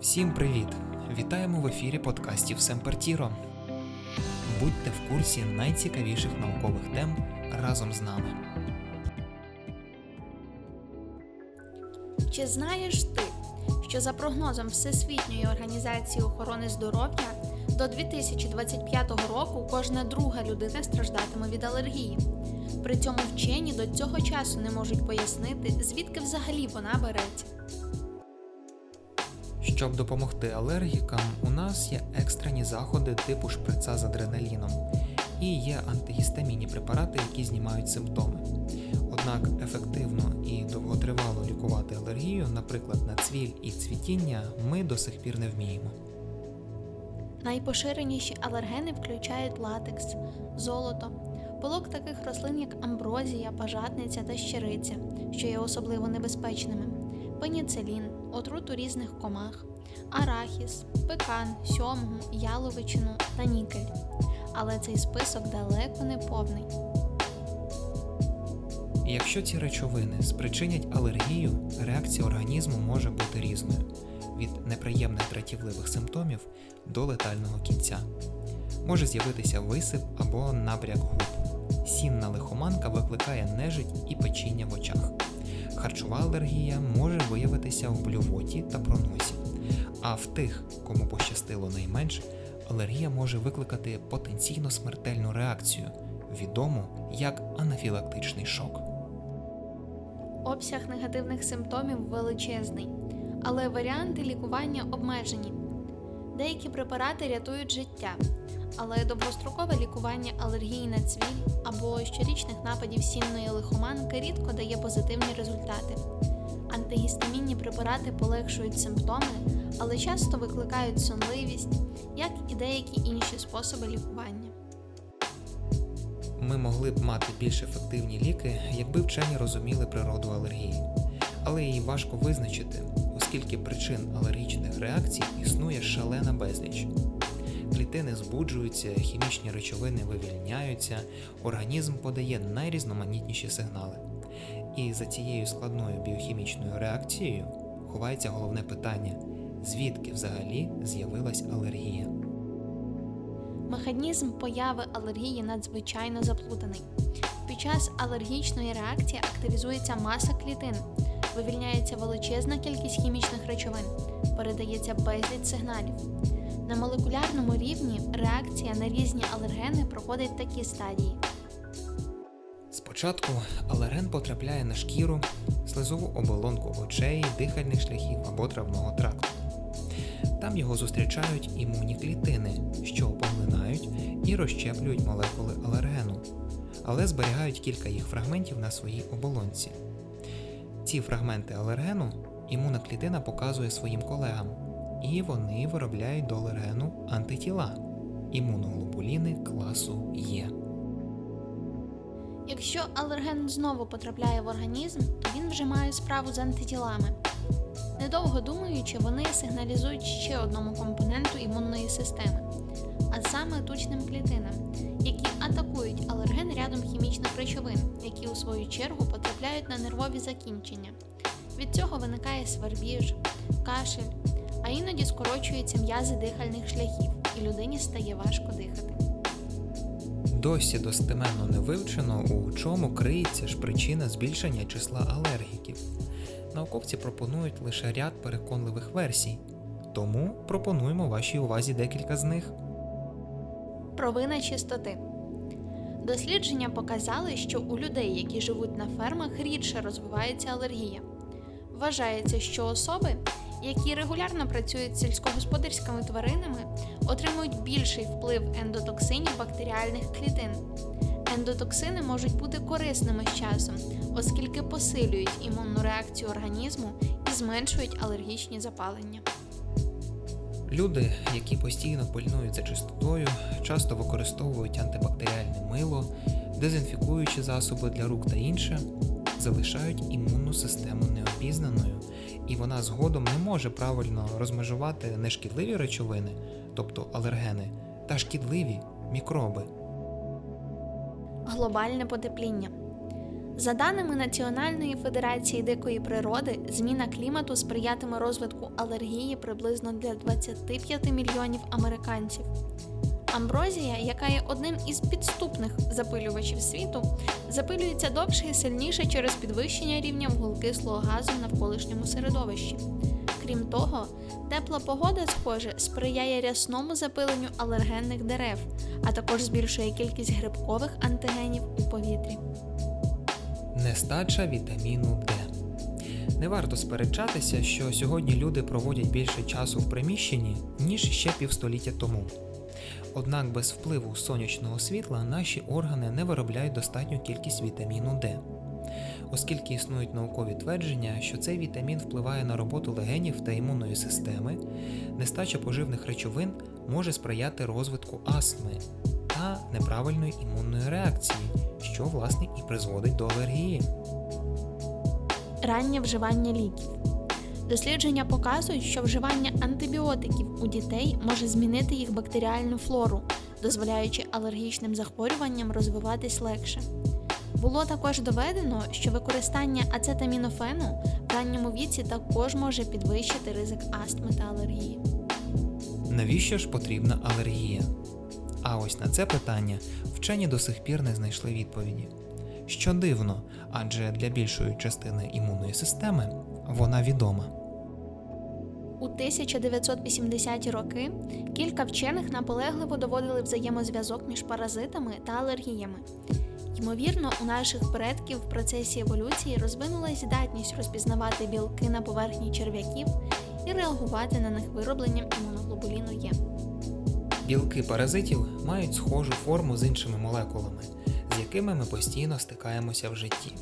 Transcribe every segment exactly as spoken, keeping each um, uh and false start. Всім привіт! Вітаємо в ефірі подкастів Семпертіро. Будьте в курсі найцікавіших наукових тем разом з нами. Чи знаєш ти, що за прогнозом Всесвітньої організації охорони здоров'я до дві тисячі двадцять п'ятого року кожна друга людина страждатиме від алергії? При цьому вчені до цього часу не можуть пояснити, звідки взагалі вона береться. Щоб допомогти алергікам, у нас є екстрені заходи типу шприца з адреналіном і є антигістамінні препарати, які знімають симптоми. Однак ефективно і довготривало лікувати алергію, наприклад, на цвіль і цвітіння, ми до сих пір не вміємо. Найпоширеніші алергени включають латекс, золото, пилок таких рослин, як амброзія, пажатниця та щириця, що є особливо небезпечними, пеніцилін, отруту різних комах, арахіс, пекан, сьомгу, яловичину та нікель. Але цей список далеко не повний. Якщо ці речовини спричинять алергію, реакція організму може бути різною – від неприємних дратівливих симптомів до летального кінця. Може з'явитися висип або набряк губ. Сінна лихоманка викликає нежить і печіння в очах. Харчова алергія може виявитися в блювоті та проносі. А в тих, кому пощастило найменше, алергія може викликати потенційно смертельну реакцію, відому як анафілактичний шок. Обсяг негативних симптомів величезний, але варіанти лікування обмежені. Деякі препарати рятують життя, але довгострокове лікування алергії на цвіль або щорічних нападів сінної лихоманки рідко дає позитивні результати. Антигістамінні препарати полегшують симптоми, але часто викликають сонливість, як і деякі інші способи лікування. Ми могли б мати більш ефективні ліки, якби вчені розуміли природу алергії. Але її важко визначити, оскільки причин алергічних реакцій існує шалена безліч. Клітини збуджуються, хімічні речовини вивільняються, організм подає найрізноманітніші сигнали. І за цією складною біохімічною реакцією ховається головне питання – звідки взагалі з'явилась алергія? Механізм появи алергії надзвичайно заплутаний. Під час алергічної реакції активізується маса клітин, вивільняється величезна кількість хімічних речовин, передається безліч сигналів. На молекулярному рівні реакція на різні алергени проходить такі стадії. Спочатку алерген потрапляє на шкіру, слизову оболонку очей, дихальних шляхів або травного тракту. Там його зустрічають імунні клітини, що поглинають і розщеплюють молекули алергену, але зберігають кілька їх фрагментів на своїй оболонці. Ці фрагменти алергену імунна клітина показує своїм колегам, і вони виробляють до алергену антитіла – імуноглобуліни класу Е. Якщо алерген знову потрапляє в організм, то він вже має справу з антитілами. Недовго думаючи, вони сигналізують ще одному компоненту імунної системи, а саме тучним клітинам, які атакують алерген рядом хімічних речовин, які у свою чергу потрапляють на нервові закінчення. Від цього виникає свербіж, кашель, а іноді скорочуються м'язи дихальних шляхів, і людині стає важко дихати. Досі достеменно не вивчено, у чому криється ж причина збільшення числа алергіків. Науковці пропонують лише ряд переконливих версій, тому пропонуємо вашій увазі декілька з них. Провина чистоти. Дослідження показали, що у людей, які живуть на фермах, рідше розвивається алергія. Вважається, що особи, які регулярно працюють з сільськогосподарськими тваринами, отримують більший вплив ендотоксинів бактеріальних клітин. Ендотоксини можуть бути корисними з часом, оскільки посилюють імунну реакцію організму і зменшують алергічні запалення. Люди, які постійно пильнують за чистотою, часто використовують антибактеріальне мило, дезінфікуючі засоби для рук та інше, залишають імунну систему необізнаною, і вона згодом не може правильно розмежувати нешкідливі речовини, тобто алергени, та шкідливі мікроби. Глобальне потепління. За даними Національної федерації дикої природи, зміна клімату сприятиме розвитку алергії приблизно для двадцяти п'яти мільйонів американців. Амброзія, яка є одним із підступних запилювачів світу, запилюється довше і сильніше через підвищення рівня вуглекислого газу в навколишньому середовищі. Крім того, тепла погода, схоже, сприяє рясному запиленню алергенних дерев, а також збільшує кількість грибкових антигенів у повітрі. Нестача вітаміну Д. Не варто сперечатися, що сьогодні люди проводять більше часу в приміщенні, ніж ще півстоліття тому. Однак без впливу сонячного світла наші органи не виробляють достатню кількість вітаміну Д. Оскільки існують наукові твердження, що цей вітамін впливає на роботу легенів та імунної системи, нестача поживних речовин може сприяти розвитку астми та неправильної імунної реакції, що, власне, і призводить до алергії. Раннє вживання ліків. Дослідження показують, що вживання антибіотиків у дітей може змінити їх бактеріальну флору, дозволяючи алергічним захворюванням розвиватись легше. Було також доведено, що використання ацетамінофену в ранньому віці також може підвищити ризик астми та алергії. Навіщо ж потрібна алергія? А ось на це питання вчені до сих пір не знайшли відповіді. Що дивно, адже для більшої частини імунної системи вона відома. У тисяча дев'ятсот вісімдесяті роки кілька вчених наполегливо доводили взаємозв'язок між паразитами та алергіями. Ймовірно, у наших предків в процесі еволюції розвинулася здатність розпізнавати білки на поверхні черв'яків і реагувати на них виробленням імуноглобуліну Е. Білки паразитів мають схожу форму з іншими молекулами, з якими ми постійно стикаємося в житті.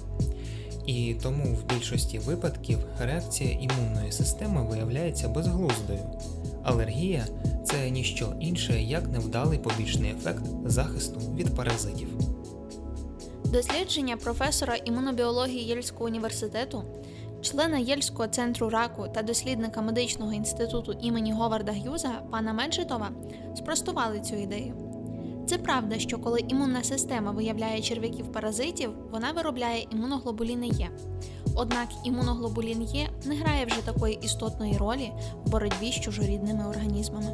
І тому в більшості випадків реакція імунної системи виявляється безглуздою. Алергія – це ніщо інше, як невдалий побічний ефект захисту від паразитів. Дослідження професора імунобіології Єльського університету, члена Єльського центру раку та дослідника медичного інституту імені Говарда Г'юза пана Меджетова спростували цю ідею. Це правда, що коли імунна система виявляє черв'яків-паразитів, вона виробляє імуноглобуліни Е. Однак імуноглобулін Е не грає вже такої істотної ролі в боротьбі з чужорідними організмами.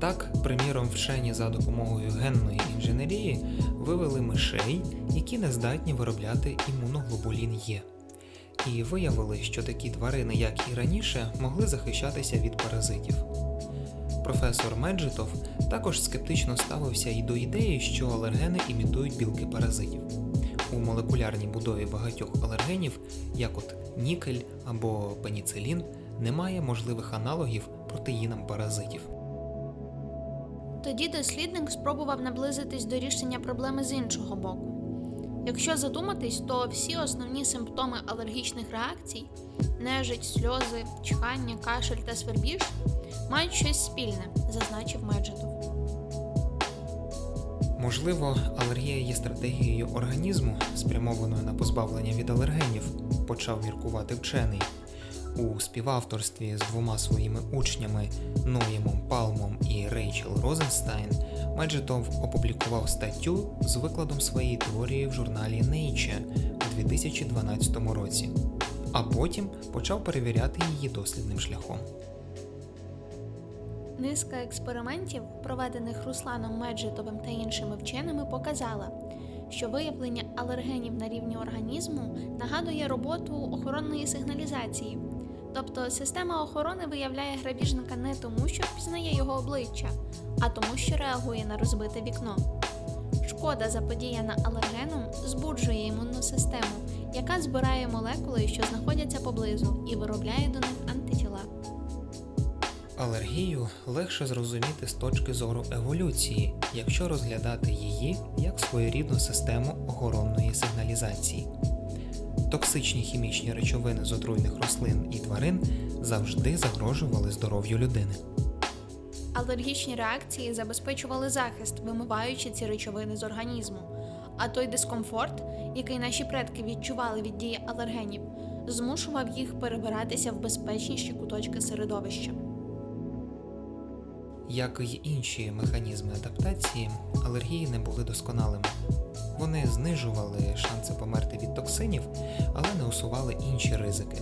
Так, приміром, вчені за допомогою генної інженерії вивели мишей, які не здатні виробляти імуноглобулін Е. І виявили, що такі тварини, як і раніше, могли захищатися від паразитів. Професор Меджетов також скептично ставився і до ідеї, що алергени імітують білки паразитів. У молекулярній будові багатьох алергенів, як от нікель або пеніцилін, немає можливих аналогів протеїнам паразитів. Тоді дослідник спробував наблизитись до рішення проблеми з іншого боку. Якщо задуматись, то всі основні симптоми алергічних реакцій – нежить, сльози, чхання, кашель та свербіж – мають щось спільне, зазначив Меджетов. Можливо, алергія є стратегією організму, спрямованою на позбавлення від алергенів, почав міркувати вчений. У співавторстві з двома своїми учнями Ноємом Палмом і Рейчел Розенстайн Меджетов опублікував статтю з викладом своєї теорії в журналі Nature у дві тисячі дванадцятому році, а потім почав перевіряти її дослідним шляхом. Низка експериментів, проведених Русланом Меджетовим та іншими вченими, показала, що виявлення алергенів на рівні організму нагадує роботу охоронної сигналізації. Тобто система охорони виявляє грабіжника не тому, що впізнає його обличчя, а тому, що реагує на розбите вікно. Шкода, заподіяна алергеном, збуджує імунну систему, яка збирає молекули, що знаходяться поблизу, і виробляє до них антитіла. Алергію легше зрозуміти з точки зору еволюції, якщо розглядати її як своєрідну систему охоронної сигналізації. Токсичні хімічні речовини з отруйних рослин і тварин завжди загрожували здоров'ю людини. Алергічні реакції забезпечували захист, вимиваючи ці речовини з організму. А той дискомфорт, який наші предки відчували від дії алергенів, змушував їх перебиратися в безпечніші куточки середовища. Як і інші механізми адаптації, алергії не були досконалими. Вони знижували шанси померти від токсинів, але не усували інші ризики.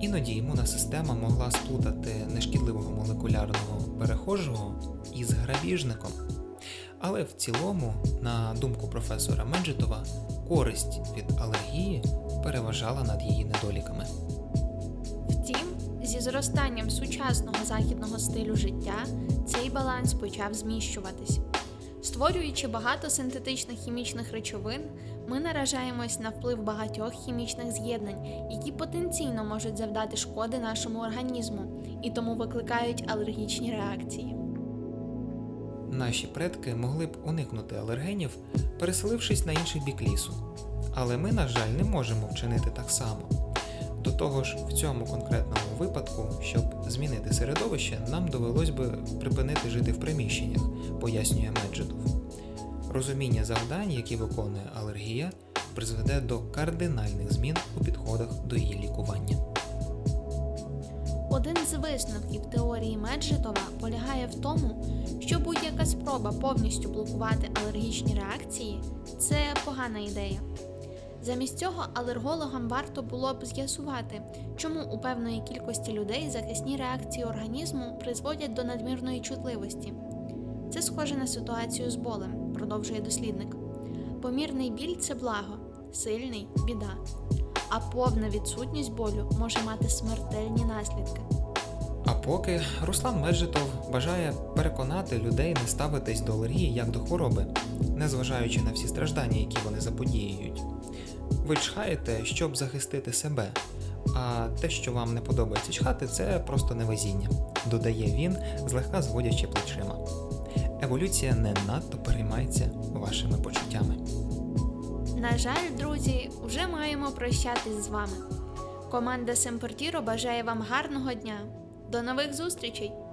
Іноді імунна система могла сплутати нешкідливого молекулярного перехожого із грабіжником. Але в цілому, на думку професора Меджетова, користь від алергії переважала над її недоліками. Втім, зі зростанням сучасного західного стилю життя цей баланс почав зміщуватись. Створюючи багато синтетичних хімічних речовин, ми наражаємось на вплив багатьох хімічних з'єднань, які потенційно можуть завдати шкоди нашому організму і тому викликають алергічні реакції. Наші предки могли б уникнути алергенів, переселившись на інший бік лісу. Але ми, на жаль, не можемо вчинити так само. До того ж, в цьому конкретному випадку, щоб змінити середовище, нам довелось би припинити жити в приміщеннях, пояснює Меджетов. Розуміння завдань, які виконує алергія, призведе до кардинальних змін у підходах до її лікування. Один з висновків теорії Меджетова полягає в тому, що будь-яка спроба повністю блокувати алергічні реакції – це погана ідея. Замість цього алергологам варто було б з'ясувати, чому у певної кількості людей захисні реакції організму призводять до надмірної чутливості. Це схоже на ситуацію з болем, продовжує дослідник. Помірний біль – це благо, сильний – біда. А повна відсутність болю може мати смертельні наслідки. А поки Руслан Меджетов бажає переконати людей не ставитись до алергії як до хвороби, незважаючи на всі страждання, які вони заподіюють. Ви чхаєте, щоб захистити себе, а те, що вам не подобається чхати, це просто невезіння, додає він, злегка зводячи плечима. Еволюція не надто переймається вашими почуттями. На жаль, друзі, уже маємо прощатись з вами. Команда Семпортіро бажає вам гарного дня. До нових зустрічей!